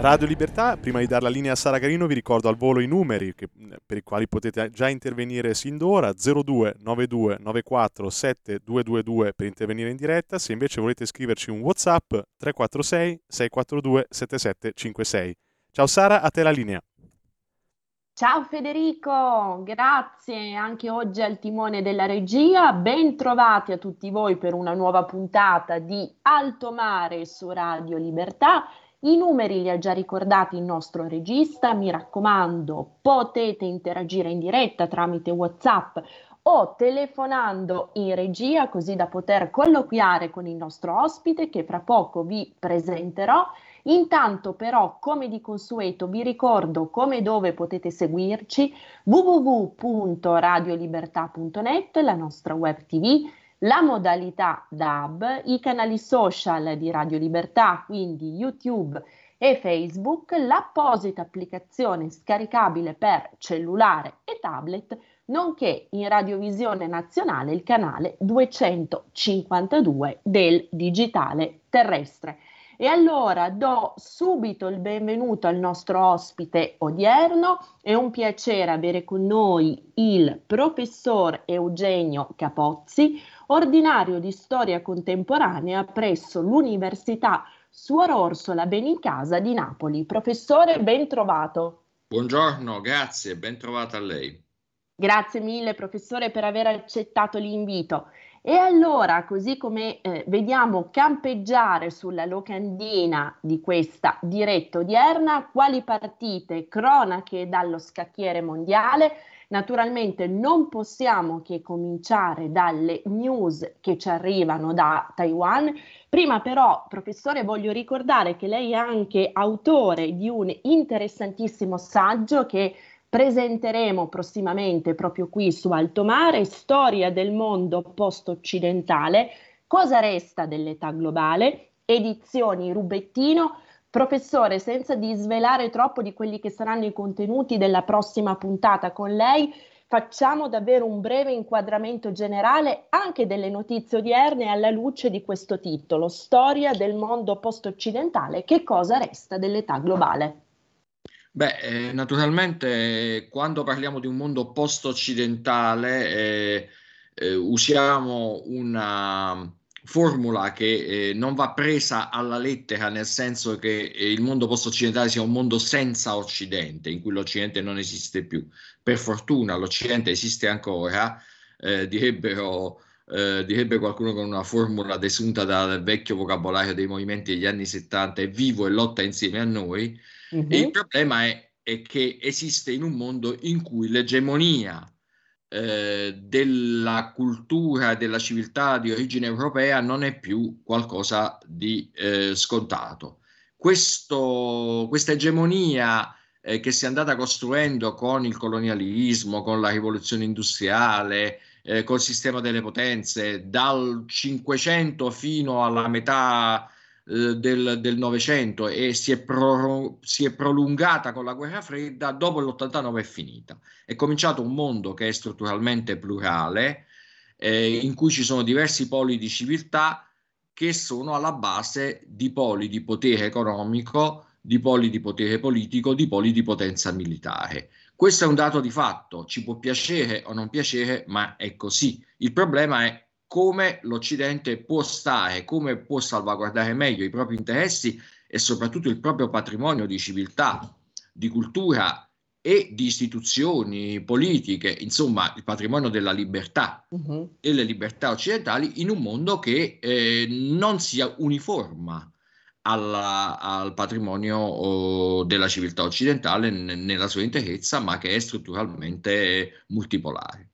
Radio Libertà, prima di dare la linea a Sara Garino vi ricordo al volo i numeri per i quali potete già intervenire sin d'ora: 02 92 94 7222 per intervenire in diretta. Se invece volete scriverci un WhatsApp, 346 642 7756. Ciao Sara, a te la linea. Ciao Federico, grazie anche oggi al timone della regia, ben trovati a tutti voi per una nuova puntata di Alto Mare su Radio Libertà. I numeri li ha già ricordati il nostro regista, mi raccomando potete interagire in diretta tramite WhatsApp o telefonando in regia così da poter colloquiare con il nostro ospite che fra poco vi presenterò. Intanto però, come di consueto, vi ricordo come e dove potete seguirci: www.radiolibertà.net, la nostra web TV, la modalità DAB, i canali social di Radio Libertà, quindi YouTube e Facebook, l'apposita applicazione scaricabile per cellulare e tablet, nonché in radiovisione nazionale il canale 252 del digitale terrestre. E allora do subito il benvenuto al nostro ospite odierno. È un piacere avere con noi il professor Eugenio Capozzi, ordinario di storia contemporanea presso l'Università Suor Orsola Benincasa di Napoli. Professore, ben trovato. Buongiorno, grazie, ben trovata a lei. Grazie mille professore per aver accettato l'invito. E allora, così come vediamo campeggiare sulla locandina di questa diretta odierna, quali partite, cronache dallo scacchiere mondiale? Naturalmente non possiamo che cominciare dalle news che ci arrivano da Taiwan. Prima però, professore, voglio ricordare che lei è anche autore di un interessantissimo saggio che presenteremo prossimamente proprio qui su Alto Mare: Storia del mondo post-occidentale, cosa resta dell'età globale, edizioni Rubettino. Professore, senza disvelare troppo di quelli che saranno i contenuti della prossima puntata con lei, facciamo davvero un breve inquadramento generale anche delle notizie odierne alla luce di questo titolo: Storia del mondo post-occidentale, che cosa resta dell'età globale. Beh, naturalmente quando parliamo di un mondo post-occidentale usiamo una formula che non va presa alla lettera, nel senso che il mondo post-occidentale sia un mondo senza Occidente, in cui l'Occidente non esiste più. Per fortuna l'Occidente esiste ancora, direbbe qualcuno con una formula desunta dal vecchio vocabolario dei movimenti degli anni 70, è vivo e lotta insieme a noi. E il problema è che esiste in un mondo in cui l'egemonia della cultura, della civiltà di origine europea non è più qualcosa di scontato. Questa egemonia che si è andata costruendo con il colonialismo, con la rivoluzione industriale, col sistema delle potenze, dal 500 fino alla metà del Novecento, e si è prolungata con la guerra fredda, dopo l'89 è finita. È cominciato un mondo che è strutturalmente plurale, in cui ci sono diversi poli di civiltà che sono alla base di poli di potere economico, di poli di potere politico, di poli di potenza militare. Questo è un dato di fatto, ci può piacere o non piacere, ma è così. Il problema è come l'Occidente può stare, come può salvaguardare meglio i propri interessi e soprattutto il proprio patrimonio di civiltà, di cultura e di istituzioni politiche, insomma il patrimonio della libertà, delle libertà occidentali, in un mondo che non sia uniforme al patrimonio della civiltà occidentale nella sua interezza, ma che è strutturalmente multipolare.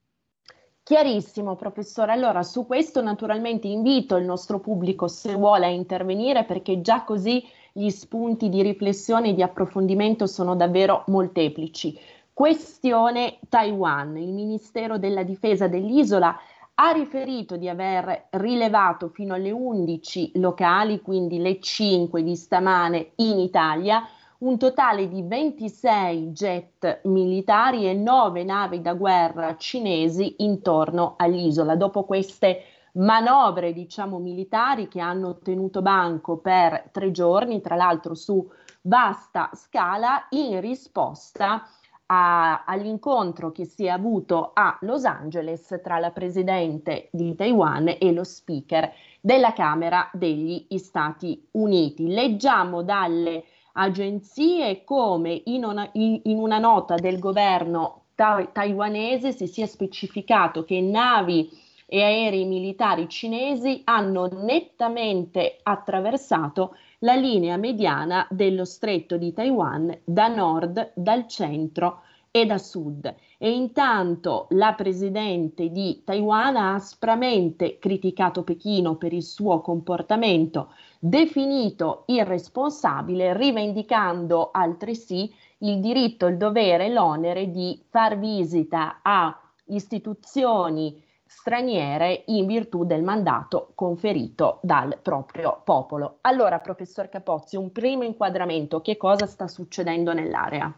Chiarissimo professore, allora su questo naturalmente invito il nostro pubblico, se vuole, a intervenire, perché già così gli spunti di riflessione e di approfondimento sono davvero molteplici. Questione Taiwan: il Ministero della Difesa dell'isola ha riferito di aver rilevato fino alle 11 locali, quindi le 5 di stamane in Italia, un totale di 26 jet militari e 9 navi da guerra cinesi intorno all'isola. Dopo queste manovre, diciamo, militari che hanno tenuto banco per 3 giorni, tra l'altro su vasta scala, in risposta all'incontro che si è avuto a Los Angeles tra la presidente di Taiwan e lo speaker della Camera degli Stati Uniti. Leggiamo dalle agenzie come in una nota del governo taiwanese si sia specificato che navi e aerei militari cinesi hanno nettamente attraversato la linea mediana dello stretto di Taiwan da nord, dal centro e da sud. E intanto la presidente di Taiwan ha aspramente criticato Pechino per il suo comportamento, definito irresponsabile, rivendicando altresì il diritto, il dovere e l'onere di far visita a istituzioni straniere in virtù del mandato conferito dal proprio popolo. Allora, professor Capozzi, un primo inquadramento: che cosa sta succedendo nell'area?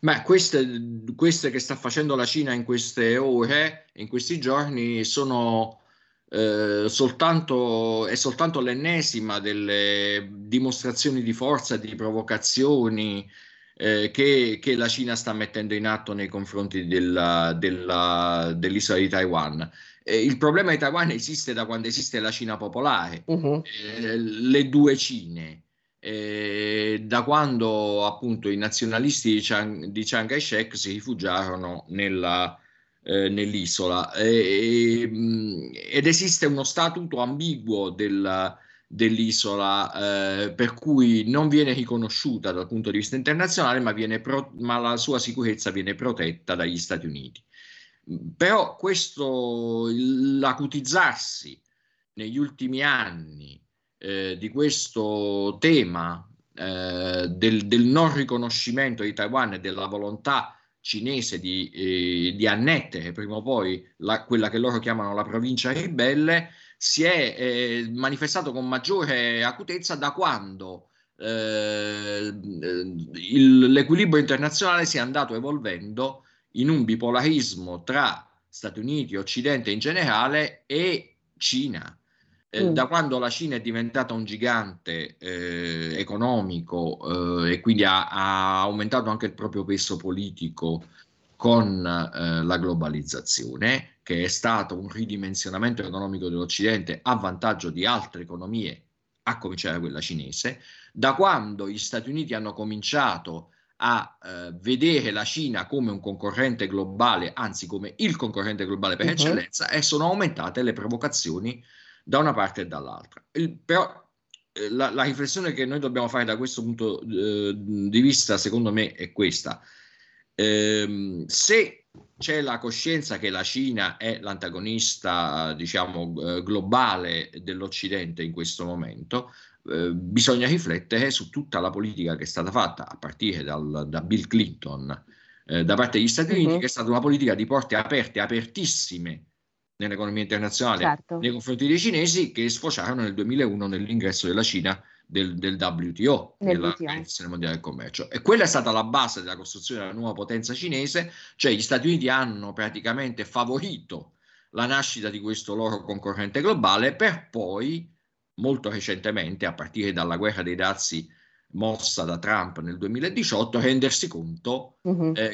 Ma queste che sta facendo la Cina in queste ore, in questi giorni, sono soltanto l'ennesima delle dimostrazioni di forza, di provocazioni che la Cina sta mettendo in atto nei confronti dell'isola di Taiwan. Il problema di Taiwan esiste da quando esiste la Cina popolare, le due Cine, da quando appunto i nazionalisti di Chiang Kai-shek si rifugiarono nell'isola, ed esiste uno statuto ambiguo dell'isola, per cui non viene riconosciuta dal punto di vista internazionale, ma la sua sicurezza viene protetta dagli Stati Uniti. Però questo l'acutizzarsi negli ultimi anni di questo tema del non riconoscimento di Taiwan e della volontà cinese di annettere prima o poi quella che loro chiamano la provincia ribelle, si è manifestato con maggiore acutezza da quando l'equilibrio internazionale si è andato evolvendo in un bipolarismo tra Stati Uniti, Occidente in generale e Cina. Da quando la Cina è diventata un gigante economico e quindi ha aumentato anche il proprio peso politico con la globalizzazione, che è stato un ridimensionamento economico dell'Occidente a vantaggio di altre economie, a cominciare da quella cinese, da quando gli Stati Uniti hanno cominciato a vedere la Cina come un concorrente globale, anzi come il concorrente globale per eccellenza, e sono aumentate le provocazioni da una parte e dall'altra. Però la riflessione che noi dobbiamo fare da questo punto di vista, secondo me, è questa. Se c'è la coscienza che la Cina è l'antagonista, diciamo, globale dell'Occidente in questo momento, bisogna riflettere su tutta la politica che è stata fatta, a partire da Bill Clinton, da parte degli Stati Uniti, che è stata una politica di porte aperte, apertissime, nell'economia internazionale, certo, nei confronti dei cinesi, che sfociarono nel 2001 nell'ingresso della Cina del WTO, dell'Organizzazione Mondiale del Commercio. E quella è stata la base della costruzione della nuova potenza cinese, cioè gli Stati Uniti hanno praticamente favorito la nascita di questo loro concorrente globale, per poi, molto recentemente, a partire dalla guerra dei dazi mossa da Trump nel 2018, rendersi conto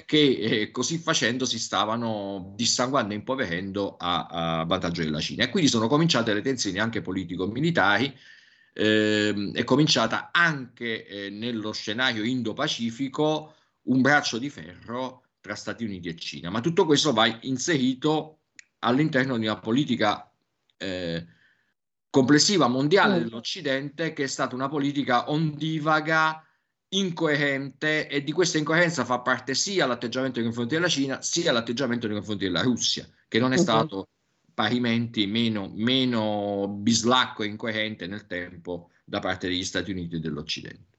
che così facendo si stavano dissanguando e impoverendo a vantaggio della Cina. E quindi sono cominciate le tensioni anche politico-militari, è cominciata anche nello scenario Indo-Pacifico un braccio di ferro tra Stati Uniti e Cina. Ma tutto questo va inserito all'interno di una politica complessiva mondiale dell'Occidente, che è stata una politica ondivaga, incoerente, e di questa incoerenza fa parte sia l'atteggiamento nei confronti della Cina, sia l'atteggiamento nei confronti della Russia, che non è stato parimenti meno bislacco e incoerente nel tempo da parte degli Stati Uniti e dell'Occidente.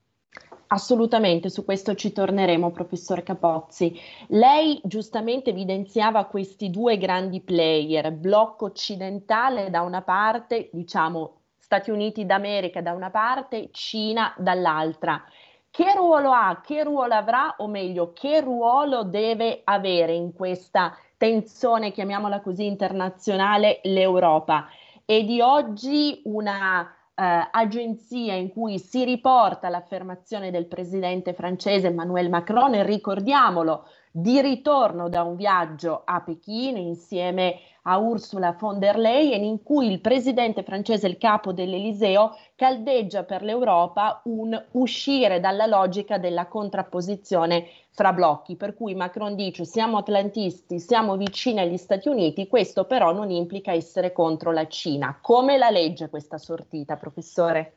Assolutamente, su questo ci torneremo, professor Capozzi. Lei giustamente evidenziava questi due grandi player, blocco occidentale da una parte, diciamo Stati Uniti d'America da una parte, Cina dall'altra. Che ruolo ha, che ruolo avrà, o meglio, che ruolo deve avere in questa tensione, chiamiamola così, internazionale l'Europa? E di oggi una agenzia in cui si riporta l'affermazione del presidente francese Emmanuel Macron, e ricordiamolo, di ritorno da un viaggio a Pechino insieme a Ursula von der Leyen, in cui il presidente francese, il capo dell'Eliseo, caldeggia per l'Europa un uscire dalla logica della contrapposizione fra blocchi, per cui Macron dice siamo atlantisti, siamo vicini agli Stati Uniti, questo però non implica essere contro la Cina. Come la legge questa sortita, professore?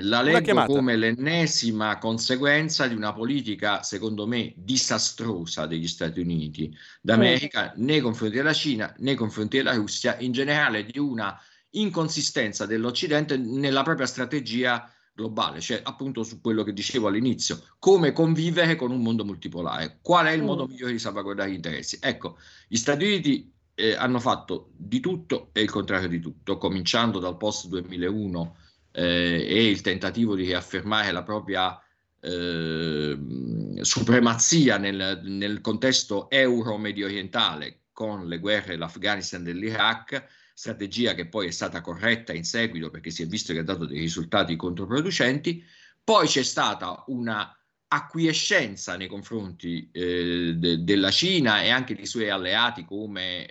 La legge come l'ennesima conseguenza di una politica, secondo me, disastrosa degli Stati Uniti d'America nei confronti della Cina, nei confronti della Russia, in generale di una inconsistenza dell'Occidente nella propria strategia globale, cioè appunto su quello che dicevo all'inizio, come convivere con un mondo multipolare, qual è il modo migliore di salvaguardare gli interessi. Ecco, gli Stati Uniti hanno fatto di tutto e il contrario di tutto, cominciando dal post 2001 e il tentativo di riaffermare la propria supremazia nel contesto euro-mediorientale con le guerre dell'Afghanistan e dell'Iraq, strategia che poi è stata corretta in seguito perché si è visto che ha dato dei risultati controproducenti. Poi c'è stata una acquiescenza nei confronti della Cina e anche dei suoi alleati come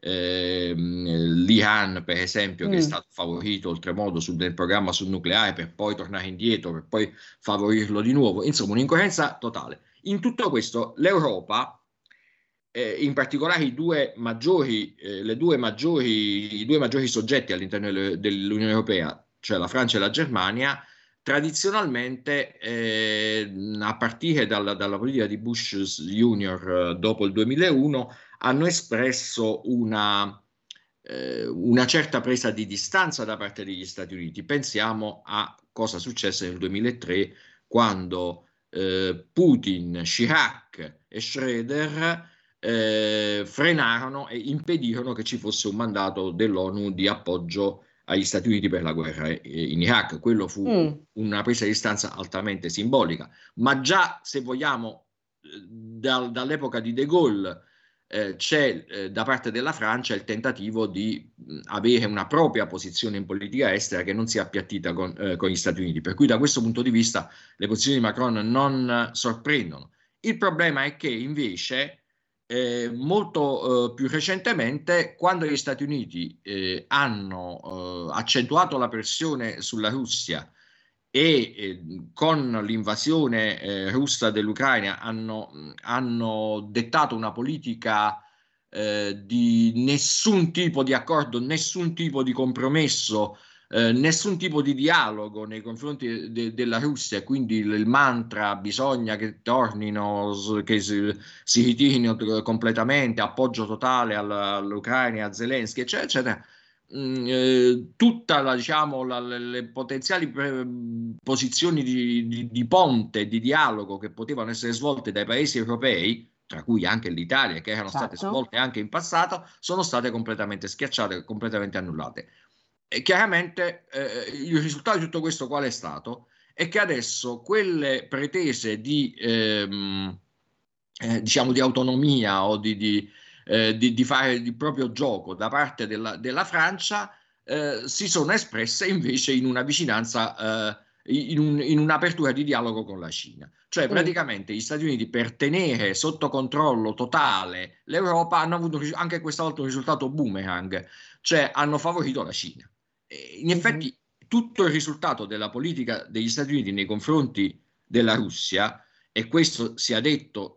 l'Iran, per esempio, che è stato favorito oltremodo nel programma sul nucleare per poi tornare indietro, per poi favorirlo di nuovo. Insomma, un'incoerenza totale. In tutto questo l'Europa, in particolare i due maggiori soggetti all'interno dell'Unione Europea, cioè la Francia e la Germania, tradizionalmente, a partire dalla politica di Bush Jr. dopo il 2001, hanno espresso una certa presa di distanza da parte degli Stati Uniti. Pensiamo a cosa successe nel 2003 quando Putin, Chirac e Schröder frenarono e impedirono che ci fosse un mandato dell'ONU di appoggio agli Stati Uniti per la guerra in Iraq. Quello fu una presa di distanza altamente simbolica, ma già, se vogliamo, dall'epoca di De Gaulle c'è da parte della Francia il tentativo di avere una propria posizione in politica estera che non sia appiattita con gli Stati Uniti, per cui da questo punto di vista le posizioni di Macron non sorprendono. Il problema è che invece molto più recentemente, quando gli Stati Uniti hanno accentuato la pressione sulla Russia e con l'invasione russa dell'Ucraina hanno dettato una politica di nessun tipo di accordo, nessun tipo di compromesso, nessun tipo di dialogo nei confronti della Russia, e quindi il mantra bisogna che tornino, che si ritirino completamente, appoggio totale all'Ucraina, a Zelensky, eccetera, eccetera. Tutta le potenziali posizioni di ponte, di dialogo che potevano essere svolte dai paesi europei, tra cui anche l'Italia, che erano state svolte anche in passato, sono state completamente schiacciate, completamente annullate. E chiaramente il risultato di tutto questo qual è stato? È che adesso quelle pretese di autonomia o di fare il proprio gioco da parte della Francia si sono espresse invece in una vicinanza, in un'apertura di dialogo con la Cina. Cioè praticamente gli Stati Uniti, per tenere sotto controllo totale l'Europa, hanno avuto anche questa volta un risultato boomerang, cioè hanno favorito la Cina. E in effetti tutto il risultato della politica degli Stati Uniti nei confronti della Russia, e questo sia detto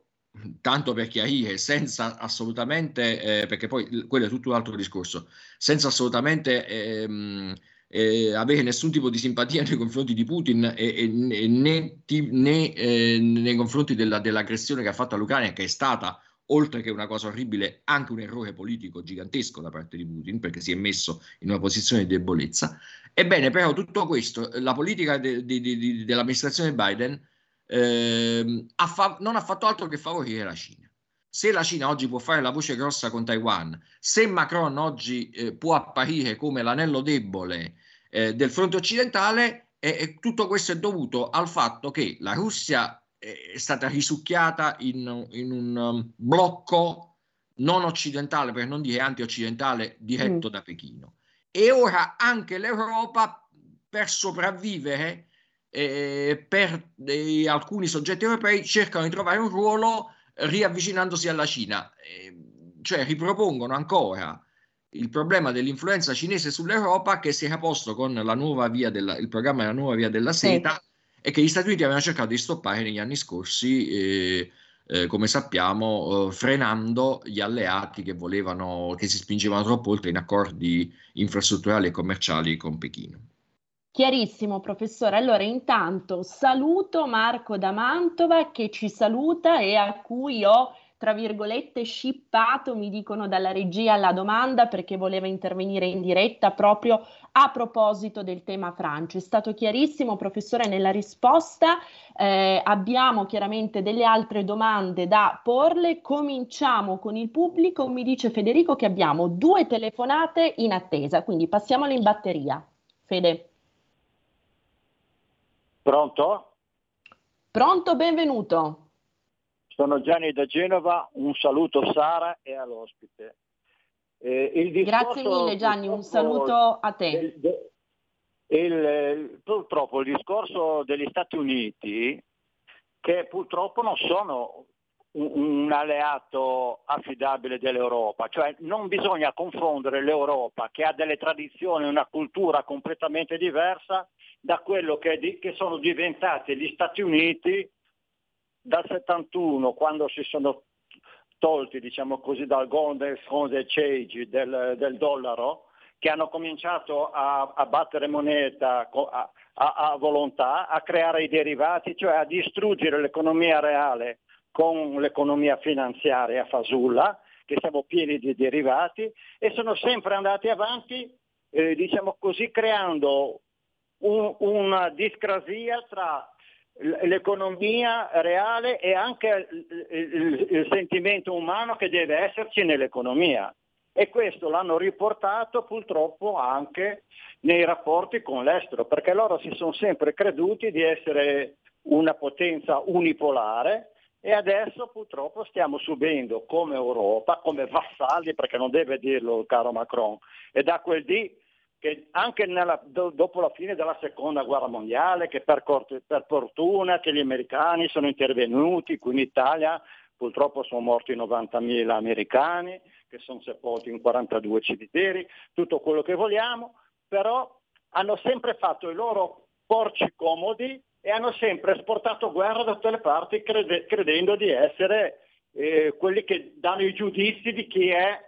tanto per chiarire, senza assolutamente, perché poi quello è tutto un altro discorso, senza assolutamente avere nessun tipo di simpatia nei confronti di Putin né nei confronti dell'aggressione che ha fatto all'Ucraina, che è stata oltre che una cosa orribile, anche un errore politico gigantesco da parte di Putin, perché si è messo in una posizione di debolezza. Ebbene, però tutto questo, la politica dell'amministrazione Biden non ha fatto altro che favorire la Cina. Se la Cina oggi può fare la voce grossa con Taiwan, se Macron oggi può apparire come l'anello debole del fronte occidentale, tutto questo è dovuto al fatto che la Russia è stata risucchiata in un blocco non occidentale, per non dire anti-occidentale, diretto da Pechino. E ora anche l'Europa, per sopravvivere, per alcuni soggetti europei cercano di trovare un ruolo riavvicinandosi alla Cina, cioè ripropongono ancora il problema dell'influenza cinese sull'Europa, che si era posto con la nuova via il programma della nuova via della seta, e che gli Stati Uniti avevano cercato di stoppare negli anni scorsi, come sappiamo, frenando gli alleati che si spingevano troppo oltre in accordi infrastrutturali e commerciali con Pechino. Chiarissimo, professore. Allora, intanto saluto Marco da Mantova, che ci saluta e a cui ho, tra virgolette, shippato, mi dicono dalla regia, la domanda, perché voleva intervenire in diretta proprio a proposito del tema Francia. È stato chiarissimo, professore, nella risposta. Abbiamo chiaramente delle altre domande da porle. Cominciamo con il pubblico. Mi dice Federico che abbiamo 2 telefonate in attesa, quindi passiamole in batteria. Fede. Pronto? Pronto, benvenuto. Sono Gianni da Genova, un saluto a Sara e all'ospite. Grazie mille Gianni, un saluto a te. Purtroppo il discorso degli Stati Uniti, che purtroppo non sono un alleato affidabile dell'Europa, cioè non bisogna confondere l'Europa, che ha delle tradizioni, una cultura completamente diversa, da quello che sono diventati gli Stati Uniti dal 71, quando si sono tolti, diciamo così, dal Golden Exchange del dollaro, che hanno cominciato a battere moneta a volontà, a creare i derivati, cioè a distruggere l'economia reale con l'economia finanziaria fasulla, che siamo pieni di derivati, e sono sempre andati avanti, diciamo così, creando una discrasia tra l'economia reale e anche il sentimento umano che deve esserci nell'economia, e questo l'hanno riportato purtroppo anche nei rapporti con l'estero, perché loro si sono sempre creduti di essere una potenza unipolare, e adesso purtroppo stiamo subendo come Europa, come vassalli, perché non deve dirlo il caro Macron, e da quel dì che anche dopo la fine della seconda guerra mondiale, che per fortuna che gli americani sono intervenuti, qui in Italia purtroppo sono morti 90.000 americani, che sono sepolti in 42 cimiteri, tutto quello che vogliamo, però hanno sempre fatto i loro porci comodi e hanno sempre esportato guerra da tutte le parti, credendo di essere quelli che danno i giudizi di chi è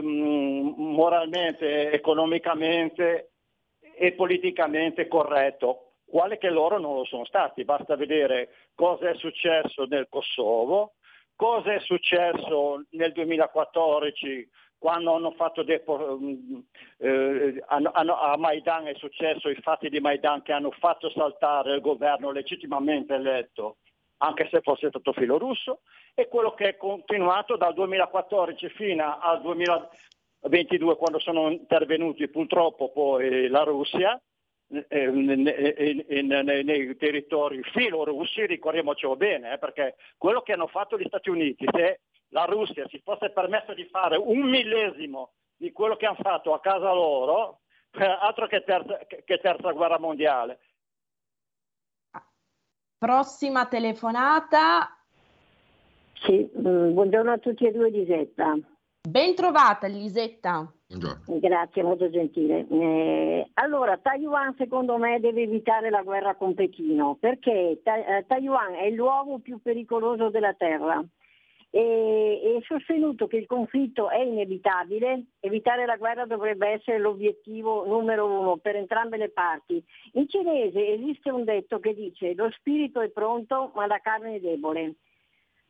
moralmente, economicamente e politicamente corretto, quale che loro non lo sono stati. Basta vedere cosa è successo nel Kosovo, cosa è successo nel 2014 quando hanno fatto a Maidan. È successo i fatti di Maidan, che hanno fatto saltare il governo legittimamente eletto, anche se fosse stato filorusso, e quello che è continuato dal 2014 fino al 2022, quando sono intervenuti purtroppo poi la Russia nei territori filorussi, ricordiamocelo bene, perché quello che hanno fatto gli Stati Uniti, se la Russia si fosse permessa di fare un millesimo di quello che hanno fatto a casa loro, altro che terza guerra mondiale. Prossima telefonata. Sì, buongiorno a tutti e due, Lisetta. Ben trovata, Lisetta. Buongiorno. Grazie, molto gentile. Allora, Taiwan secondo me deve evitare la guerra con Pechino, perché Taiwan è l'uovo più pericoloso della terra, e è sostenuto che il conflitto è inevitabile. Evitare la guerra dovrebbe essere l'obiettivo numero 1 per entrambe le parti. In cinese esiste un detto che dice: lo spirito è pronto ma la carne è debole.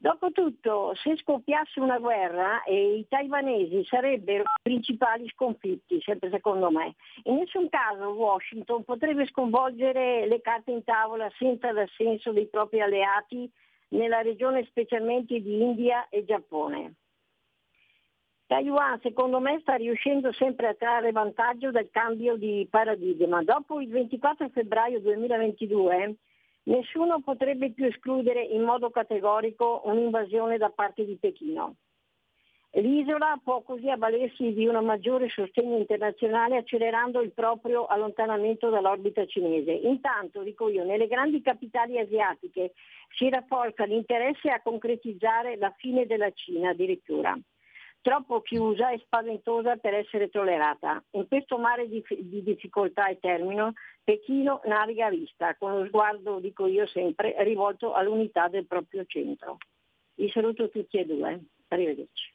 Dopotutto, se scoppiasse una guerra, i taiwanesi sarebbero i principali sconfitti, sempre secondo me. In nessun caso Washington potrebbe sconvolgere le carte in tavola senza l'assenso dei propri alleati nella regione, specialmente di India e Giappone. Taiwan, secondo me, sta riuscendo sempre a trarre vantaggio dal cambio di paradigma. Dopo il 24 febbraio 2022, nessuno potrebbe più escludere in modo categorico un'invasione da parte di Pechino. L'isola può così avvalersi di un maggiore sostegno internazionale, accelerando il proprio allontanamento dall'orbita cinese. Intanto, dico io, nelle grandi capitali asiatiche si rafforza l'interesse a concretizzare la fine della Cina, addirittura troppo chiusa e spaventosa per essere tollerata. In questo mare di difficoltà e termine, Pechino naviga a vista, con lo sguardo, dico io sempre, rivolto all'unità del proprio centro. Vi saluto tutti e due, arrivederci.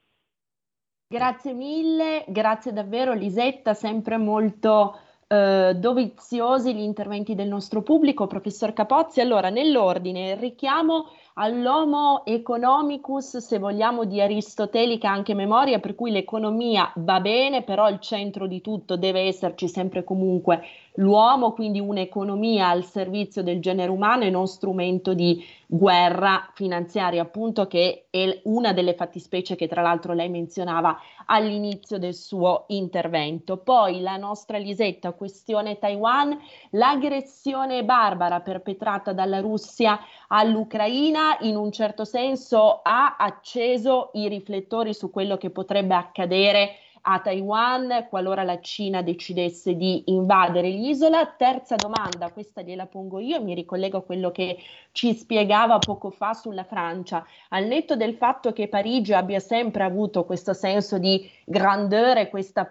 Grazie mille, grazie davvero Lisetta, sempre molto doviziosi gli interventi del nostro pubblico. Professor Capozzi, allora nell'ordine richiamo all'homo economicus, se vogliamo, di aristotelica anche memoria, per cui l'economia va bene, però il centro di tutto deve esserci sempre comunque l'uomo, quindi un'economia al servizio del genere umano e non strumento di guerra finanziaria, appunto, che è una delle fattispecie che tra l'altro lei menzionava all'inizio del suo intervento. Poi la nostra Lisetta, questione Taiwan, l'aggressione barbara perpetrata dalla Russia all'Ucraina in un certo senso ha acceso i riflettori su quello che potrebbe accadere a Taiwan qualora la Cina decidesse di invadere l'isola. Terza domanda, questa gliela pongo io e mi ricollego a quello che ci spiegava poco fa sulla Francia. Al netto del fatto che Parigi abbia sempre avuto questo senso di grandeur, questa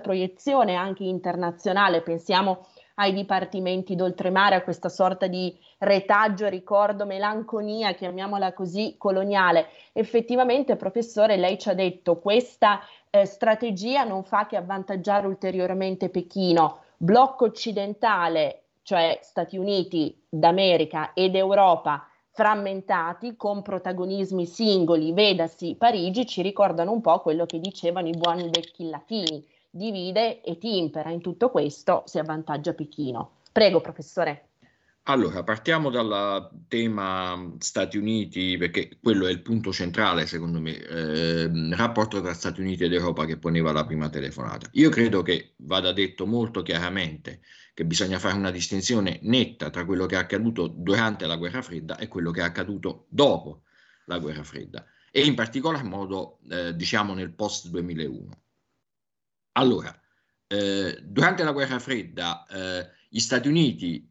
proiezione anche internazionale, pensiamo ai dipartimenti d'oltremare, a questa sorta di retaggio, ricordo, melanconia, chiamiamola così, coloniale. Effettivamente, professore, lei ci ha detto questa strategia non fa che avvantaggiare ulteriormente Pechino. Blocco occidentale, cioè Stati Uniti d'America ed Europa frammentati con protagonismi singoli, vedasi Parigi, ci ricordano un po' quello che dicevano i buoni vecchi latini. Divide e timpera, in tutto questo si avvantaggia Pechino. Prego, professore. Allora, partiamo dal tema Stati Uniti, perché quello è il punto centrale, secondo me, rapporto tra Stati Uniti ed Europa che poneva la prima telefonata. Io credo che vada detto molto chiaramente che bisogna fare una distinzione netta tra quello che è accaduto durante la Guerra Fredda e quello che è accaduto dopo la Guerra Fredda, e in particolar modo, diciamo, nel post-2001. Allora, durante la Guerra Fredda gli Stati Uniti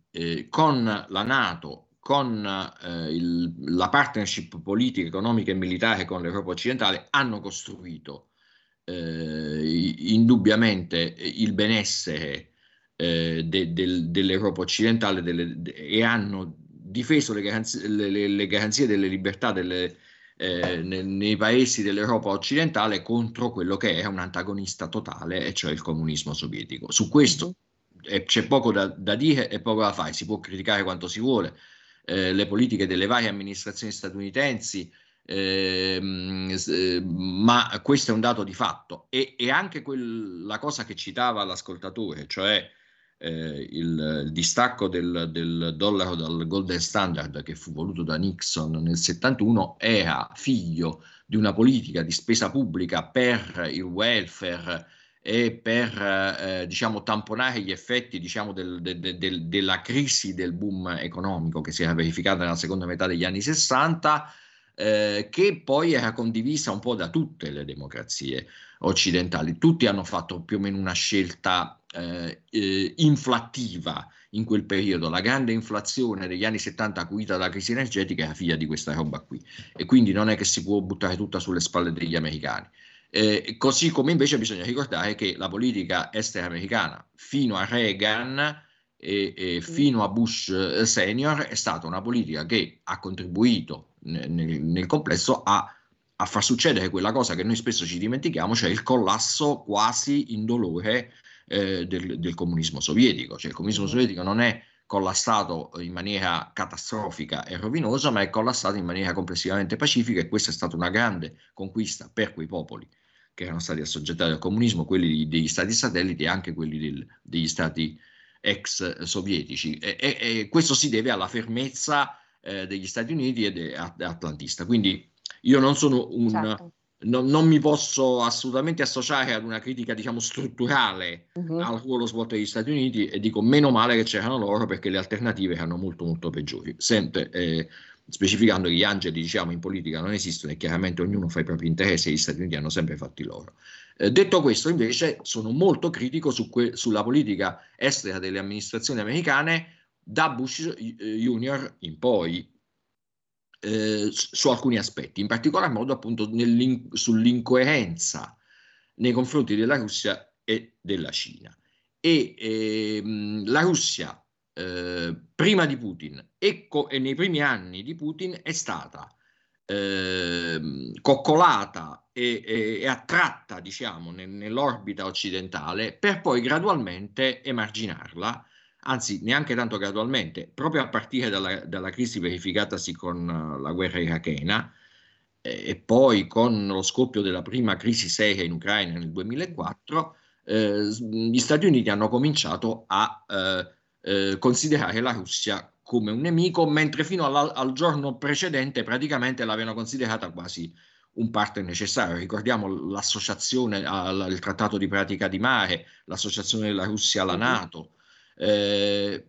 con la NATO, con la partnership politica, economica e militare con l'Europa occidentale hanno costruito indubbiamente il benessere dell'Europa occidentale e hanno difeso le garanzie delle libertà nei paesi dell'Europa occidentale contro quello che è un antagonista totale, e cioè il comunismo sovietico. Su questo c'è poco da dire e poco da fare, si può criticare quanto si vuole le politiche delle varie amministrazioni statunitensi, ma questo è un dato di fatto, e anche la cosa che citava l'ascoltatore, cioè il distacco del dollaro dal golden standard che fu voluto da Nixon nel 71 era figlio di una politica di spesa pubblica per il welfare e per diciamo tamponare gli effetti, diciamo, della crisi del boom economico che si era verificata nella seconda metà degli anni 60, che poi era condivisa un po' da tutte le democrazie occidentali. Tutti hanno fatto più o meno una scelta inflattiva in quel periodo. La grande inflazione degli anni 70 acuita dalla crisi energetica era figlia di questa roba qui, e quindi non è che si può buttare tutta sulle spalle degli americani. Così come invece bisogna ricordare che la politica estera americana fino a Reagan e fino a Bush senior è stata una politica che ha contribuito nel complesso a far succedere quella cosa che noi spesso ci dimentichiamo, cioè il collasso quasi indolore del comunismo sovietico. Cioè il comunismo sovietico non è collassato in maniera catastrofica e rovinosa, ma è collassato in maniera complessivamente pacifica, e questa è stata una grande conquista per quei popoli che erano stati assoggettati al comunismo, quelli degli stati satelliti e anche quelli degli stati ex sovietici, e questo si deve alla fermezza degli Stati Uniti ed atlantista. Quindi io non sono un certo. Non mi posso assolutamente associare ad una critica, diciamo, strutturale al ruolo svolto degli Stati Uniti, e dico meno male che c'erano loro, perché le alternative erano molto molto peggiori, sempre specificando che gli angeli, diciamo, in politica non esistono, e chiaramente ognuno fa i propri interessi e gli Stati Uniti hanno sempre fatti loro. Detto questo, invece, sono molto critico sulla politica estera delle amministrazioni americane da Bush Junior in poi, su alcuni aspetti, in particolar modo appunto sull'incoerenza nei confronti della Russia e della Cina. E la Russia prima di Putin e nei primi anni di Putin è stata coccolata e attratta, diciamo, nell'orbita occidentale, per poi gradualmente emarginarla, anzi neanche tanto gradualmente, proprio a partire dalla crisi verificatasi con la guerra irachena, e poi con lo scoppio della prima crisi seria in Ucraina nel 2004, gli Stati Uniti hanno cominciato a considerare la Russia come un nemico, mentre fino al giorno precedente praticamente l'avevano considerata quasi un partner necessario. Ricordiamo l'associazione al trattato di Pratica di Mare, l'associazione della Russia alla NATO. È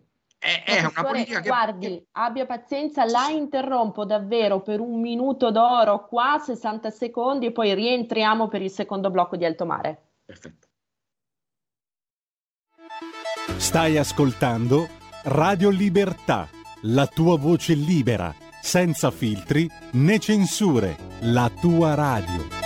una politica che... Guardi, abbia pazienza, la interrompo davvero per un minuto d'oro qua, 60 secondi, e poi rientriamo per il secondo blocco di Alto Mare. Perfetto. Stai ascoltando Radio Libertà, la tua voce libera, senza filtri né censure, la tua radio.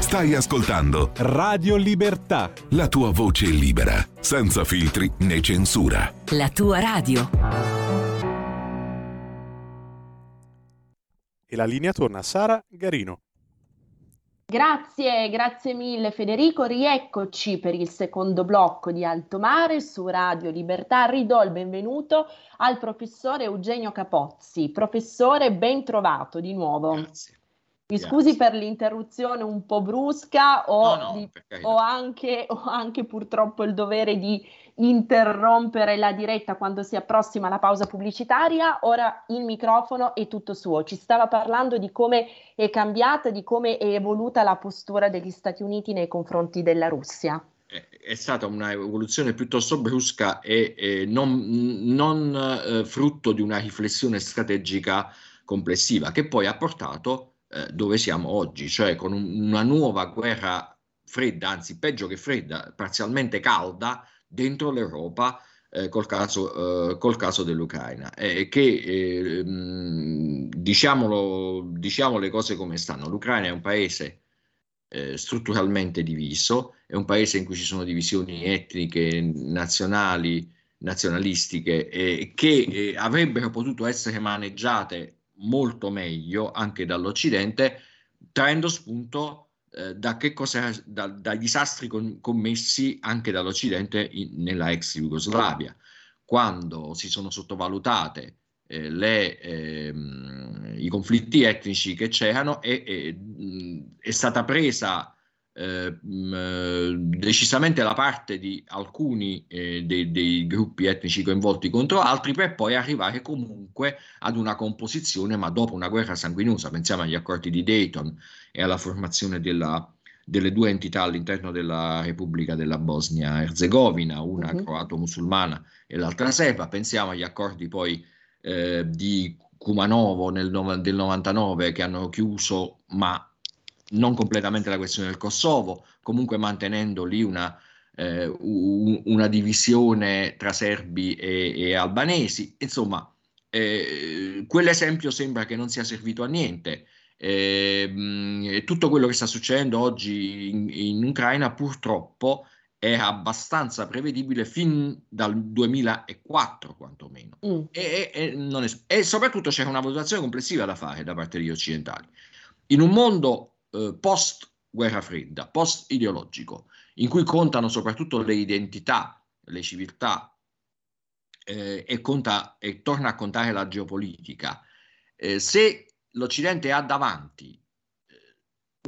Stai ascoltando Radio Libertà, la tua voce libera, senza filtri né censura. La tua radio. E la linea torna a Sara Garino. Grazie mille Federico, rieccoci per il secondo blocco di Alto Mare su Radio Libertà. Ridò il benvenuto al professore Eugenio Capozzi. Professore, ben trovato di nuovo. Grazie. Mi scusi per l'interruzione un po' brusca, ho anche purtroppo il dovere di interrompere la diretta quando si approssima la pausa pubblicitaria. Ora il microfono è tutto suo. Ci stava parlando di come è cambiata, di come è evoluta la postura degli Stati Uniti nei confronti della Russia. È stata un'evoluzione piuttosto brusca e non frutto di una riflessione strategica complessiva, che poi ha portato dove siamo oggi, cioè con una nuova guerra fredda, anzi peggio che fredda, parzialmente calda, dentro l'Europa, col caso dell'Ucraina, diciamo le cose come stanno. L'Ucraina è un paese strutturalmente diviso, è un paese in cui ci sono divisioni etniche, nazionalistiche, che avrebbero potuto essere maneggiate molto meglio anche dall'Occidente, traendo spunto dai disastri commessi anche dall'Occidente nella ex Jugoslavia, quando si sono sottovalutate i conflitti etnici che c'erano, e è stata presa decisamente la parte di alcuni dei gruppi etnici coinvolti contro altri, per poi arrivare comunque ad una composizione, ma dopo una guerra sanguinosa. Pensiamo agli accordi di Dayton e alla formazione delle due entità all'interno della Repubblica della Bosnia-Erzegovina, una croato-musulmana e l'altra serba. Pensiamo agli accordi poi di Kumanovo del 99, che hanno chiuso, ma non completamente la questione del Kosovo, comunque mantenendo lì una divisione tra serbi e albanesi. Insomma, quell'esempio sembra che non sia servito a niente. Tutto quello che sta succedendo oggi in Ucraina purtroppo è abbastanza prevedibile fin dal 2004 quantomeno, e soprattutto c'è una valutazione complessiva da fare da parte degli occidentali in un mondo post guerra fredda, post ideologico, in cui contano soprattutto le identità, le civiltà, e torna a contare la geopolitica. Se l'Occidente ha davanti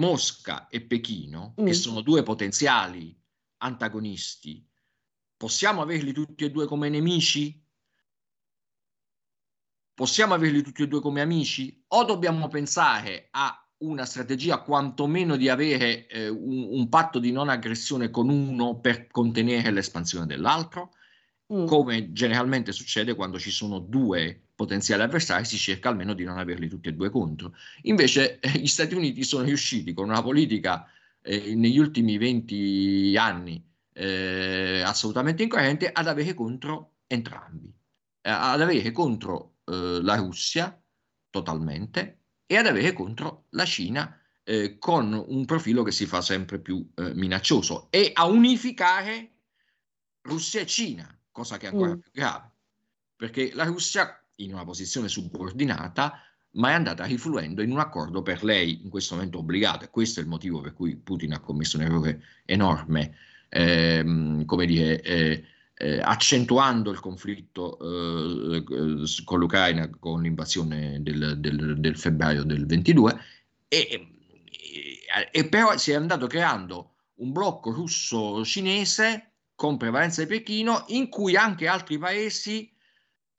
Mosca e Pechino, che sono due potenziali antagonisti, possiamo averli tutti e due come nemici? Possiamo averli tutti e due come amici? O dobbiamo pensare a una strategia quantomeno di avere un patto di non aggressione con uno per contenere l'espansione dell'altro? Come generalmente succede quando ci sono due potenziali avversari, si cerca almeno di non averli tutti e due contro. Invece gli Stati Uniti sono riusciti con una politica negli ultimi 20 anni assolutamente incoerente ad avere contro entrambi, ad avere contro la Russia totalmente e ad avere contro la Cina con un profilo che si fa sempre più minaccioso, e a unificare Russia e Cina, cosa che è ancora più grave, perché la Russia in una posizione subordinata ma è andata rifluendo in un accordo per lei in questo momento obbligato, e questo è il motivo per cui Putin ha commesso un errore enorme, accentuando il conflitto con l'Ucraina con l'invasione del febbraio del 22, e però si è andato creando un blocco russo-cinese con prevalenza di Pechino, in cui anche altri paesi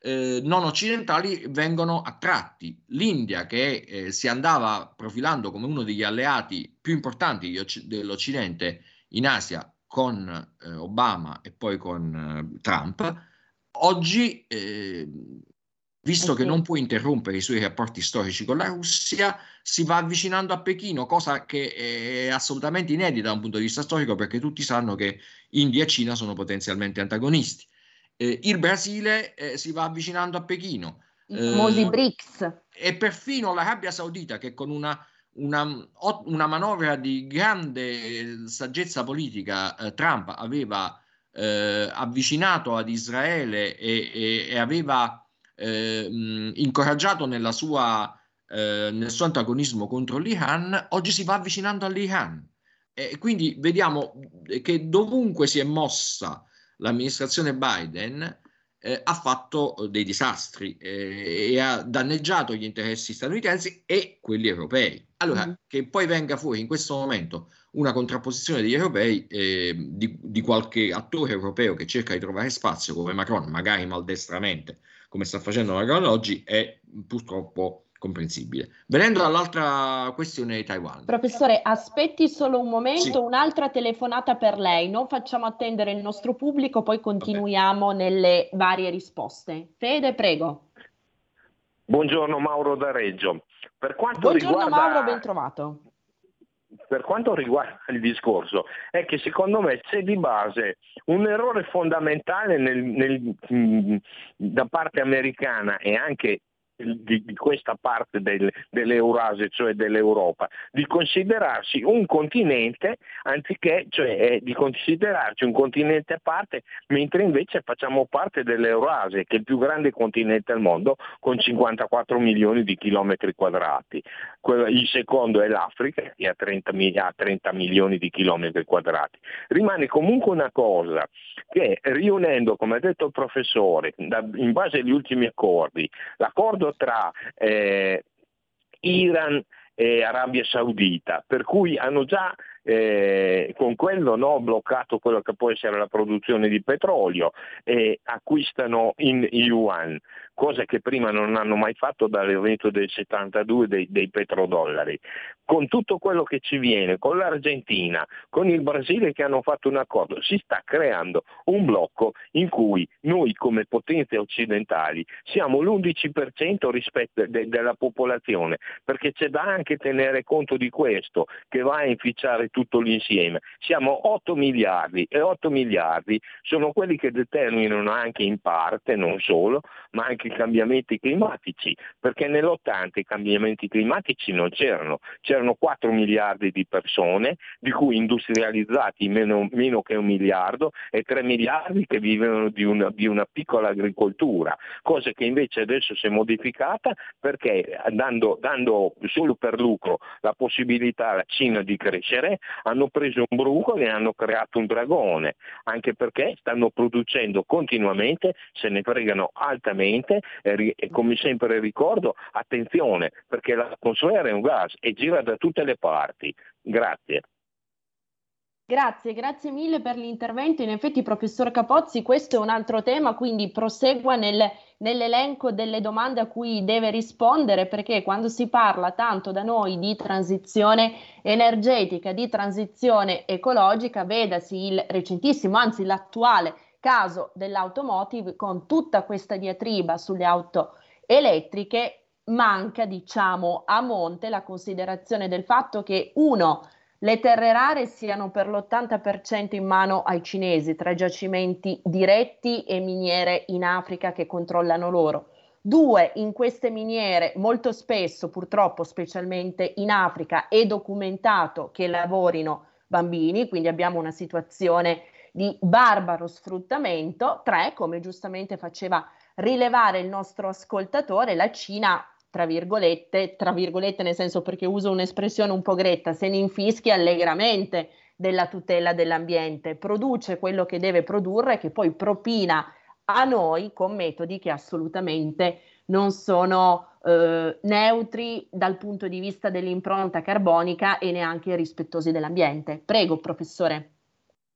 non occidentali vengono attratti. L'India, che si andava profilando come uno degli alleati più importanti dell'Occidente in Asia con Obama e poi con Trump, oggi, visto che non può interrompere i suoi rapporti storici con la Russia, si va avvicinando a Pechino, cosa che è assolutamente inedita da un punto di vista storico, perché tutti sanno che India e Cina sono potenzialmente antagonisti. Il Brasile si va avvicinando a Pechino. I famosi BRICS. E perfino l'Arabia Saudita, che con una manovra di grande saggezza politica, Trump aveva avvicinato ad Israele e aveva incoraggiato nel suo antagonismo contro l'Iran, oggi si va avvicinando all'Iran, e quindi vediamo che dovunque si è mossa l'amministrazione Biden ha fatto dei disastri e ha danneggiato gli interessi statunitensi e quelli europei. Allora, che poi venga fuori in questo momento una contrapposizione degli europei, di qualche attore europeo che cerca di trovare spazio come Macron, magari maldestramente, come sta facendo Macron oggi, è purtroppo comprensibile. Venendo dall'altra questione di Taiwan. Professore, aspetti solo un momento, sì, un'altra telefonata per lei, non facciamo attendere il nostro pubblico, poi continuiamo nelle varie risposte. Fede, prego. Buongiorno, Mauro da Reggio. Mauro, ben trovato. Per quanto riguarda il discorso, è che secondo me c'è di base un errore fondamentale da parte americana e anche di questa parte dell'Eurasia, cioè dell'Europa, di considerarsi un continente di considerarci un continente a parte, mentre invece facciamo parte dell'Eurasia, che è il più grande continente al mondo con 54 milioni di chilometri quadrati. Il secondo è l'Africa, che ha 30 milioni di chilometri quadrati. Rimane comunque una cosa che, riunendo, come ha detto il professore, in base agli ultimi accordi, l'accordo tra Iran e Arabia Saudita, per cui hanno già con quello hanno bloccato quello che può essere la produzione di petrolio e acquistano in yuan, cosa che prima non hanno mai fatto dall'evento del 72 dei petrodollari. Con tutto quello che ci viene, con l'Argentina, con il Brasile che hanno fatto un accordo, si sta creando un blocco in cui noi come potenze occidentali siamo l'11% rispetto della popolazione, perché c'è da anche tenere conto di questo che va a inficiare tutto l'insieme. Siamo 8 miliardi e 8 miliardi sono quelli che determinano anche in parte, non solo, ma anche i cambiamenti climatici, perché nell'80 i cambiamenti climatici non c'erano 4 miliardi di persone, di cui industrializzati meno che 1 miliardo e 3 miliardi che vivevano di una piccola agricoltura, cosa che invece adesso si è modificata, perché dando solo per lucro la possibilità alla Cina di crescere, hanno preso un bruco e hanno creato un dragone, anche perché stanno producendo continuamente, se ne fregano altamente e come sempre ricordo, attenzione, perché l'atmosfera è un gas e gira da tutte le parti. Grazie. Grazie mille per l'intervento. In effetti, professor Capozzi, questo è un altro tema, quindi prosegua nell'elenco delle domande a cui deve rispondere, perché quando si parla tanto da noi di transizione energetica, di transizione ecologica, vedasi il recentissimo, anzi l'attuale caso dell'automotive con tutta questa diatriba sulle auto elettriche, manca, diciamo, a monte la considerazione del fatto che le terre rare siano per l'80% in mano ai cinesi, tra giacimenti diretti e miniere in Africa che controllano loro. 2, in queste miniere molto spesso, purtroppo specialmente in Africa, è documentato che lavorino bambini, quindi abbiamo una situazione di barbaro sfruttamento. 3, come giustamente faceva rilevare il nostro ascoltatore, la Cina, tra virgolette nel senso perché uso un'espressione un po' gretta, se ne infischia allegramente della tutela dell'ambiente, produce quello che deve produrre che poi propina a noi con metodi che assolutamente non sono neutri dal punto di vista dell'impronta carbonica e neanche rispettosi dell'ambiente. Prego, professore.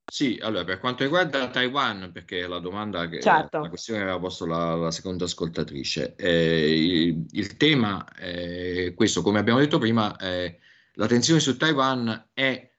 Sì, allora per quanto riguarda Taiwan, perché è la domanda che certo. La questione che aveva posto la seconda ascoltatrice, il tema è questo, come abbiamo detto prima, la tensione su Taiwan è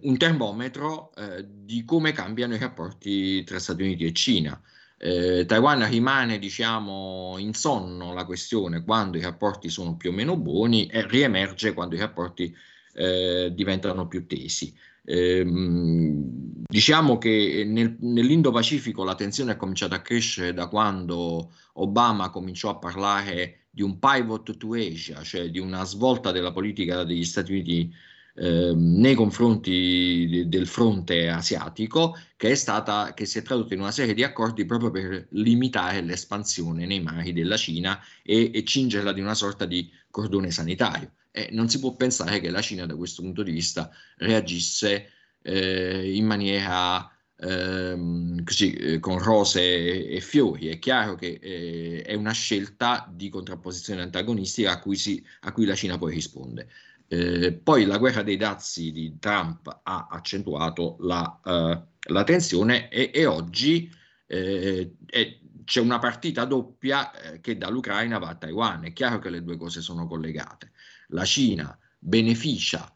un termometro di come cambiano i rapporti tra Stati Uniti e Cina. Taiwan rimane, diciamo, in sonno la questione quando i rapporti sono più o meno buoni e riemerge quando i rapporti diventano più tesi. Diciamo che nell'Indo-Pacifico la tensione è cominciata a crescere da quando Obama cominciò a parlare di un pivot to Asia, cioè di una svolta della politica degli Stati Uniti nei confronti del fronte asiatico, che si è tradotta in una serie di accordi proprio per limitare l'espansione nei mari della Cina e cingerla di una sorta di cordone sanitario. Non si può pensare che la Cina da questo punto di vista reagisse in maniera così, con rose e fiori. È chiaro che è una scelta di contrapposizione antagonistica a cui la Cina poi risponde. Poi la guerra dei dazi di Trump ha accentuato la tensione e oggi c'è una partita doppia che dall'Ucraina va a Taiwan. È chiaro che le due cose sono collegate. La Cina beneficia,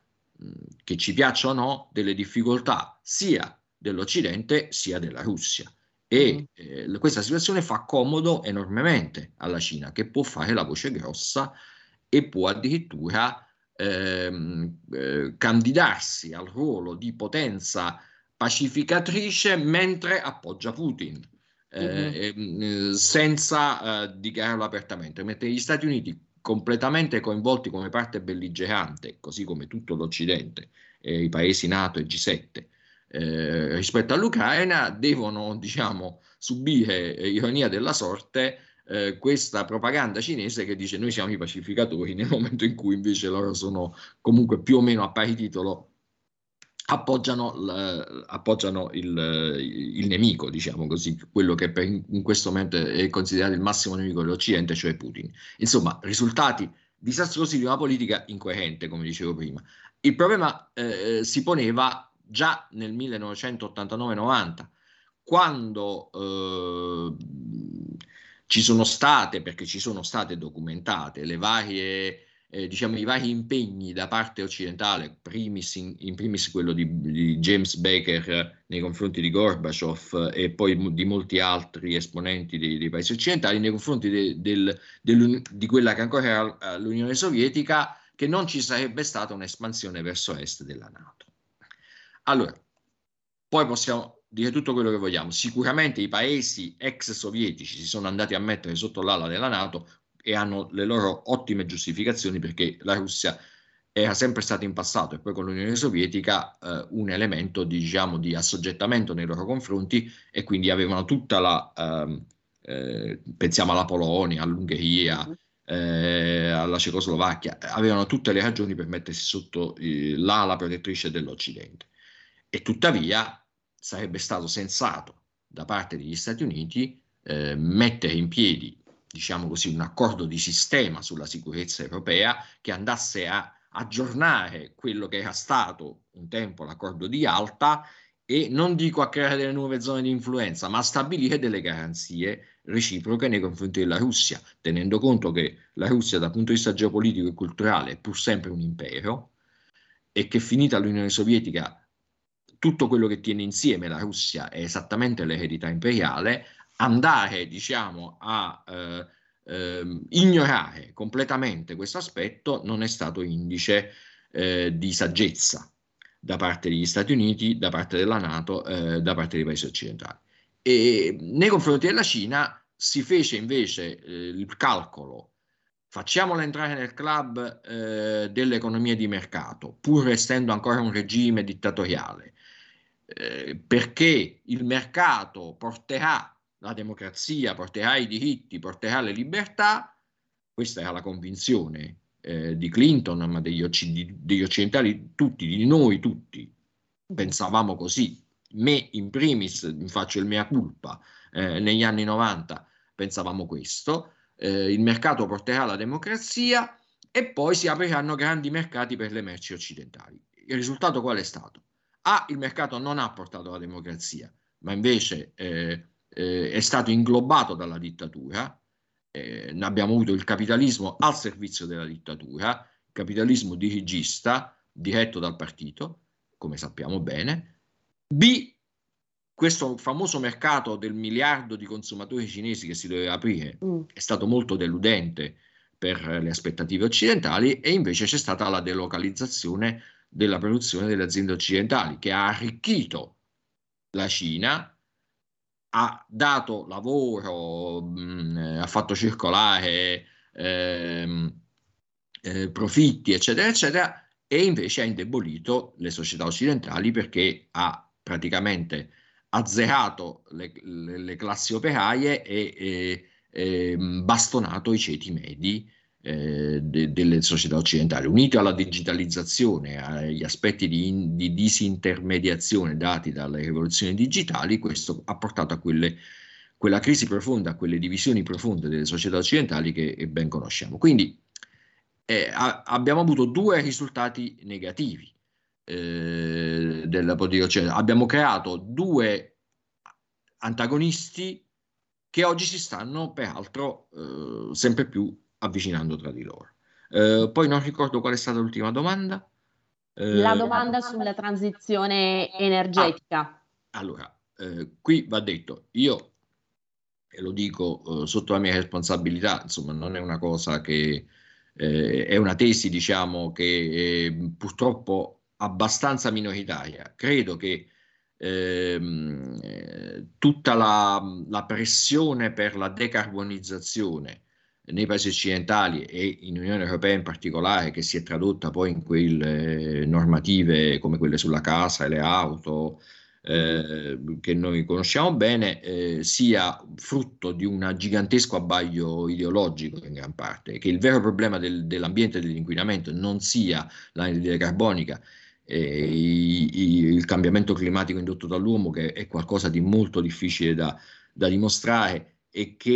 che ci piaccia o no, delle difficoltà sia dell'Occidente sia della Russia e questa situazione fa comodo enormemente alla Cina, che può fare la voce grossa e può addirittura candidarsi al ruolo di potenza pacificatrice mentre appoggia Putin senza dichiararlo apertamente, mentre gli Stati Uniti completamente coinvolti come parte belligerante, così come tutto l'Occidente, i paesi NATO e G7, rispetto all'Ucraina, devono, diciamo, subire, ironia della sorte, questa propaganda cinese che dice noi siamo i pacificatori, nel momento in cui invece loro sono comunque più o meno a pari titolo, appoggiano il nemico, diciamo così, quello che in questo momento è considerato il massimo nemico dell'Occidente, cioè Putin. Insomma, risultati disastrosi di una politica incoerente, come dicevo prima. Il problema si poneva già nel 1989-90, quando ci sono state, perché ci sono state documentate, le varie, diciamo, i vari impegni da parte occidentale, in primis quello di James Baker nei confronti di Gorbaciov e poi di molti altri esponenti dei paesi occidentali nei confronti di quella che ancora era l'Unione Sovietica, che non ci sarebbe stata un'espansione verso est della NATO. Allora, poi possiamo dire tutto quello che vogliamo. Sicuramente i paesi ex sovietici si sono andati a mettere sotto l'ala della NATO, e hanno le loro ottime giustificazioni, perché la Russia era sempre stata in passato, e poi con l'Unione Sovietica, un elemento, diciamo, di assoggettamento nei loro confronti, e quindi avevano tutta la, pensiamo alla Polonia, all'Ungheria, alla Cecoslovacchia, avevano tutte le ragioni per mettersi sotto l'ala protettrice dell'Occidente. E tuttavia sarebbe stato sensato da parte degli Stati Uniti mettere in piedi, diciamo così, un accordo di sistema sulla sicurezza europea che andasse a aggiornare quello che era stato un tempo l'accordo di Yalta, e non dico a creare delle nuove zone di influenza, ma a stabilire delle garanzie reciproche nei confronti della Russia, tenendo conto che la Russia dal punto di vista geopolitico e culturale è pur sempre un impero, e che finita l'Unione Sovietica tutto quello che tiene insieme la Russia è esattamente l'eredità imperiale. Andare, diciamo, a ignorare completamente questo aspetto non è stato indice di saggezza da parte degli Stati Uniti, da parte della NATO, da parte dei paesi occidentali. E nei confronti della Cina si fece invece il calcolo: facciamola entrare nel club delle economie di mercato, pur essendo ancora un regime dittatoriale, perché il mercato porterà la democrazia, porterà i diritti, porterà le libertà. Questa era la convinzione di Clinton, ma degli occidentali tutti, di noi tutti, pensavamo così. Me in primis, faccio il mea culpa, negli anni 90 pensavamo questo, il mercato porterà la democrazia e poi si apriranno grandi mercati per le merci occidentali. Il risultato qual è stato? Il mercato non ha portato la democrazia, ma invece è stato inglobato dalla dittatura, abbiamo avuto il capitalismo al servizio della dittatura, il capitalismo dirigista diretto dal partito, come sappiamo bene. Questo famoso mercato del 1 miliardo di consumatori cinesi che si doveva aprire è stato molto deludente per le aspettative occidentali, e invece c'è stata la delocalizzazione della produzione delle aziende occidentali, che ha arricchito la Cina, ha dato lavoro, ha fatto circolare profitti, eccetera, eccetera, e invece ha indebolito le società occidentali, perché ha praticamente azzerato le classi operaie e bastonato i ceti medi delle società occidentali. Unito alla digitalizzazione, agli aspetti di disintermediazione dati dalle rivoluzioni digitali, questo ha portato a quella crisi profonda, a quelle divisioni profonde delle società occidentali che ben conosciamo. Quindi abbiamo avuto due risultati negativi della politica occidentale. Abbiamo creato due antagonisti che oggi si stanno peraltro sempre più avvicinando tra di loro. Poi non ricordo qual è stata l'ultima domanda. La domanda sulla transizione energetica. Allora, qui va detto, io lo dico sotto la mia responsabilità, insomma non è una cosa che è una tesi, diciamo, che purtroppo abbastanza minoritaria. Credo che tutta la pressione per la decarbonizzazione nei paesi occidentali e in Unione Europea in particolare, che si è tradotta poi in quelle normative come quelle sulla casa e le auto che noi conosciamo bene, sia frutto di un gigantesco abbaglio ideologico in gran parte, che il vero problema dell'ambiente e dell'inquinamento non sia l'anidride carbonica, il cambiamento climatico indotto dall'uomo, che è qualcosa di molto difficile da dimostrare, e che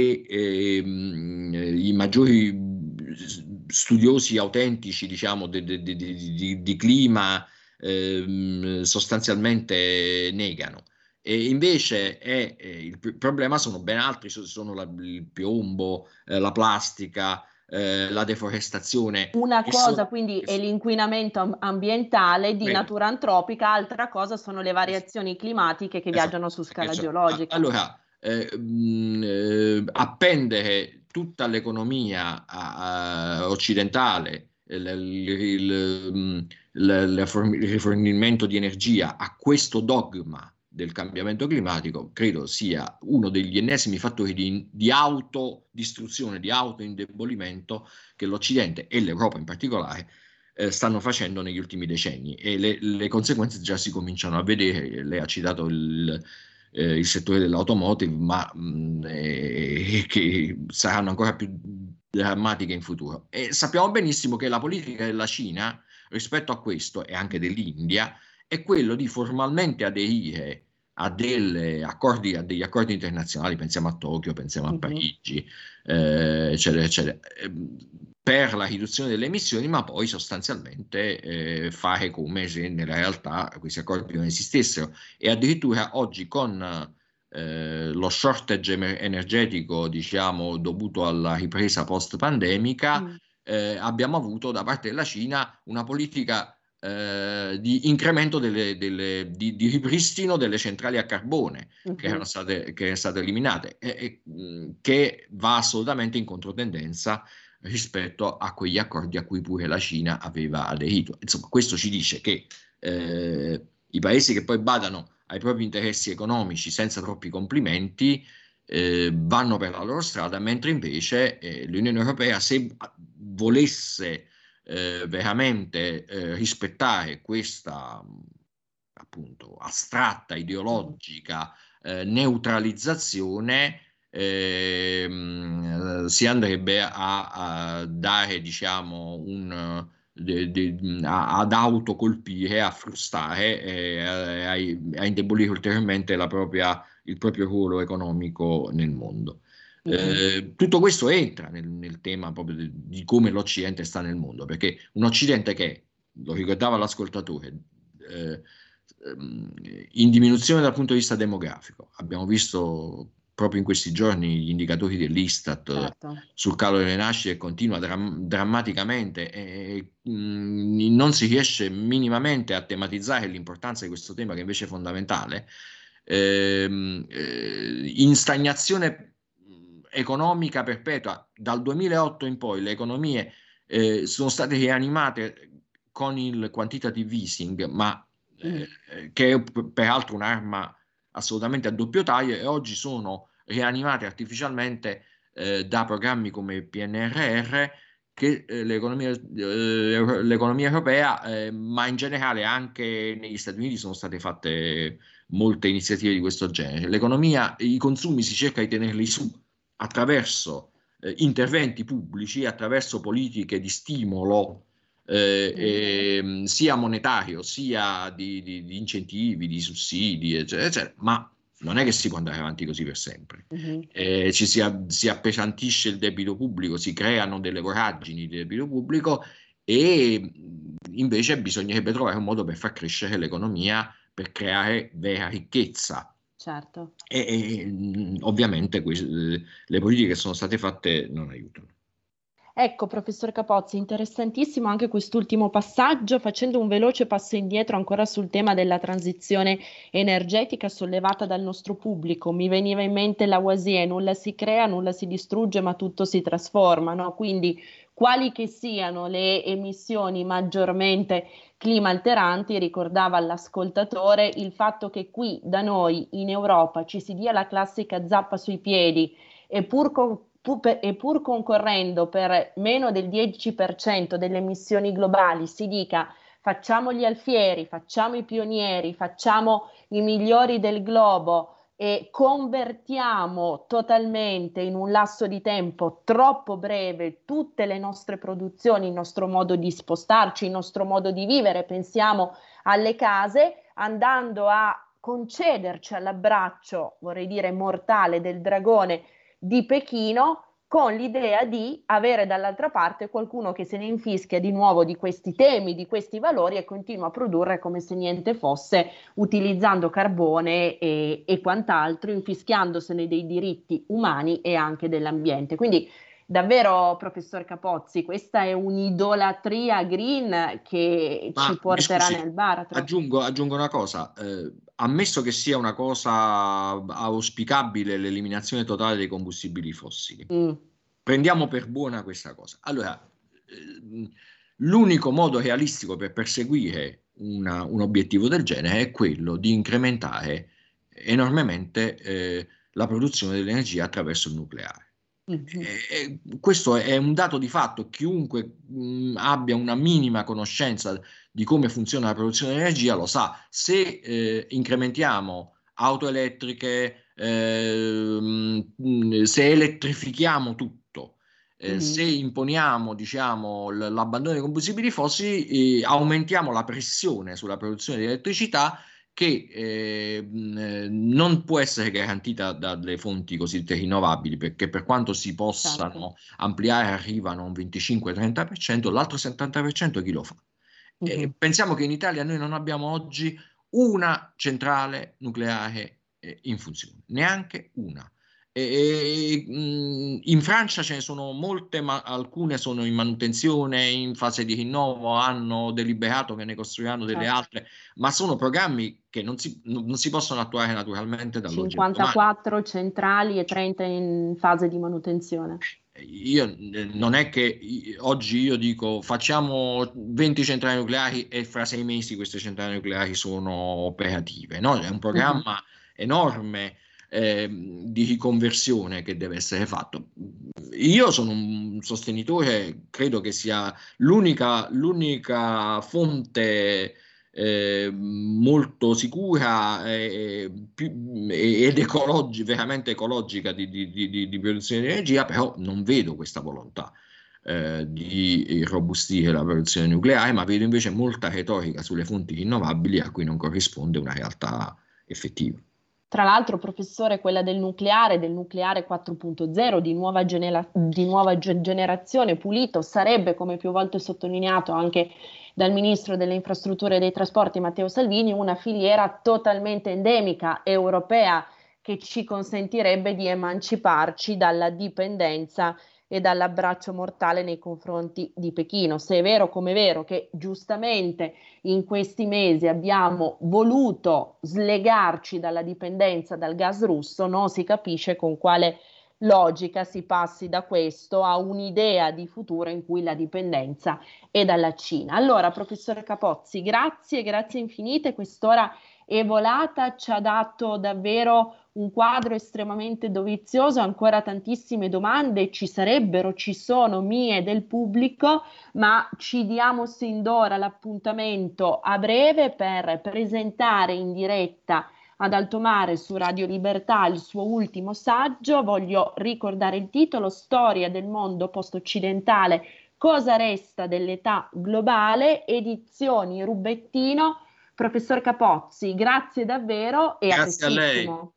i maggiori studiosi autentici, diciamo, di clima sostanzialmente negano. E invece il problema sono ben altri, sono il piombo, la plastica, la deforestazione. Una cosa quindi è l'inquinamento ambientale di natura antropica, altra cosa sono le variazioni climatiche che viaggiano su scala geologica. Allora, appendere tutta l'economia occidentale, il rifornimento di energia a questo dogma del cambiamento climatico, credo sia uno degli ennesimi fattori di autodistruzione, di autoindebolimento che l'Occidente e l'Europa in particolare stanno facendo negli ultimi decenni, e le conseguenze già si cominciano a vedere. Lei ha citato il settore dell'automotive, ma che saranno ancora più drammatiche in futuro. E sappiamo benissimo che la politica della Cina rispetto a questo, e anche dell'India, è quello di formalmente aderire a degli accordi internazionali, pensiamo a Tokyo, pensiamo a Parigi, eccetera, eccetera, per la riduzione delle emissioni, ma poi sostanzialmente fare come se nella realtà questi accordi non esistessero. E addirittura oggi, con lo shortage energetico, diciamo, dovuto alla ripresa post-pandemica, abbiamo avuto da parte della Cina una politica di incremento di ripristino delle centrali a carbone che erano state eliminate, e che va assolutamente in controtendenza rispetto a quegli accordi a cui pure la Cina aveva aderito. Insomma, questo ci dice che i paesi che poi badano ai propri interessi economici senza troppi complimenti vanno per la loro strada, mentre invece l'Unione Europea, se volesse veramente rispettare questa appunto astratta ideologica neutralizzazione, si andrebbe a dare, diciamo, ad autocolpire, a frustare, a indebolire ulteriormente il proprio ruolo economico nel mondo. Tutto questo entra nel tema proprio di come l'Occidente sta nel mondo, perché un Occidente che, lo ricordava l'ascoltatore, in diminuzione dal punto di vista demografico. Abbiamo visto proprio in questi giorni gli indicatori dell'Istat sul calo delle nascite, che continua drammaticamente, e non si riesce minimamente a tematizzare l'importanza di questo tema, che invece è fondamentale. In stagnazione economica perpetua. Dal 2008 in poi le economie sono state rianimate con il quantitative easing, ma che è peraltro un'arma assolutamente a doppio taglio, e oggi sono rianimate artificialmente da programmi come PNRR, che l'economia europea, ma in generale anche negli Stati Uniti, sono state fatte molte iniziative di questo genere. L'economia, i consumi si cerca di tenerli su attraverso interventi pubblici, attraverso politiche di stimolo sia monetario, sia di incentivi, di sussidi, eccetera, eccetera. Ma non è che si può andare avanti così per sempre. Si appesantisce il debito pubblico, si creano delle voragini di debito pubblico, e invece bisognerebbe trovare un modo per far crescere l'economia, per creare vera ricchezza. Certo. E ovviamente le politiche che sono state fatte non aiutano. Ecco, professor Capozzi, interessantissimo anche quest'ultimo passaggio. Facendo un veloce passo indietro ancora sul tema della transizione energetica sollevata dal nostro pubblico, mi veniva in mente la Oasie: nulla si crea, nulla si distrugge, ma tutto si trasforma, no? Quindi, quali che siano le emissioni maggiormente clima alteranti, ricordava l'ascoltatore il fatto che qui da noi in Europa ci si dia la classica zappa sui piedi, e pur concorrendo per meno del 10% delle emissioni globali si dica: facciamo gli alfieri, facciamo i pionieri, facciamo i migliori del globo, e convertiamo totalmente in un lasso di tempo troppo breve tutte le nostre produzioni, il nostro modo di spostarci, il nostro modo di vivere. Pensiamo alle case, andando a concederci all'abbraccio, vorrei dire mortale, del dragone di Pechino, con l'idea di avere dall'altra parte qualcuno che se ne infischia di nuovo di questi temi, di questi valori e continua a produrre come se niente fosse, utilizzando carbone e quant'altro, infischiandosene dei diritti umani e anche dell'ambiente. Quindi davvero, professor Capozzi, questa è un'idolatria green che ci porterà nel baratro. Aggiungo una cosa, ammesso che sia una cosa auspicabile l'eliminazione totale dei combustibili fossili, prendiamo per buona questa cosa. Allora, l'unico modo realistico per perseguire un obiettivo del genere è quello di incrementare enormemente la produzione dell'energia attraverso il nucleare. E questo è un dato di fatto. Chiunque abbia una minima conoscenza di come funziona la produzione di energia lo sa. Se incrementiamo auto elettriche, se elettrifichiamo tutto, se imponiamo, diciamo, l'abbandono dei combustibili fossili, aumentiamo la pressione sulla produzione di elettricità, che non può essere garantita dalle fonti cosiddette rinnovabili, perché per quanto si possano ampliare arrivano a un 25-30%, l'altro 70% chi lo fa? Pensiamo che in Italia noi non abbiamo oggi una centrale nucleare in funzione, neanche una. In Francia ce ne sono molte, ma alcune sono in manutenzione, in fase di rinnovo, hanno deliberato che ne costruiranno delle altre, ma sono programmi che non si possono attuare naturalmente dall'oggi. 54 centrali e 30 in fase di manutenzione. Io non è che oggi io dico facciamo 20 centrali nucleari e fra 6 mesi queste centrali nucleari sono operative, no? È un programma enorme di riconversione che deve essere fatto. Io sono un sostenitore, credo che sia l'unica fonte molto sicura ed veramente ecologica di produzione di energia, però non vedo questa volontà di robustire la produzione nucleare, ma vedo invece molta retorica sulle fonti rinnovabili a cui non corrisponde una realtà effettiva. Tra l'altro, professore, quella del nucleare 4.0 di nuova generazione pulito, sarebbe, come più volte sottolineato anche dal ministro delle infrastrutture e dei trasporti Matteo Salvini, una filiera totalmente endemica europea che ci consentirebbe di emanciparci dalla dipendenza e dall'abbraccio mortale nei confronti di Pechino. Se è vero come è vero che giustamente in questi mesi abbiamo voluto slegarci dalla dipendenza dal gas russo, non si capisce con quale logica si passi da questo a un'idea di futuro in cui la dipendenza è dalla Cina. Allora, professore Capozzi, grazie infinite, quest'ora è volata, ci ha dato davvero un quadro estremamente dovizioso, ancora tantissime domande ci sono mie del pubblico, ma ci diamo sin d'ora l'appuntamento a breve per presentare in diretta ad Alto Mare su Radio Libertà il suo ultimo saggio. Voglio ricordare il titolo: Storia del mondo post-occidentale, cosa resta dell'età globale, edizioni Rubettino. Professor Capozzi, grazie davvero e grazie a prestissimo.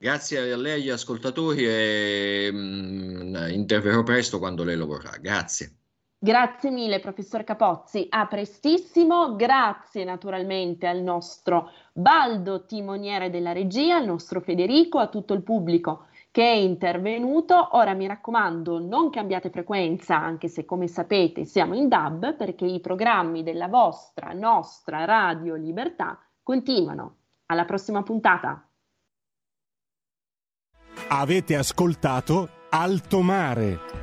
Grazie a lei, ascoltatori, e interverrò presto quando lei lo vorrà. Grazie. Grazie mille, professor Capozzi, a prestissimo. Grazie naturalmente al nostro Baldo, timoniere della regia, al nostro Federico, a tutto il pubblico che è intervenuto. Ora mi raccomando, non cambiate frequenza, anche se, come sapete, siamo in DAB, perché i programmi della nostra Radio Libertà continuano. Alla prossima puntata. Avete ascoltato Alto Mare.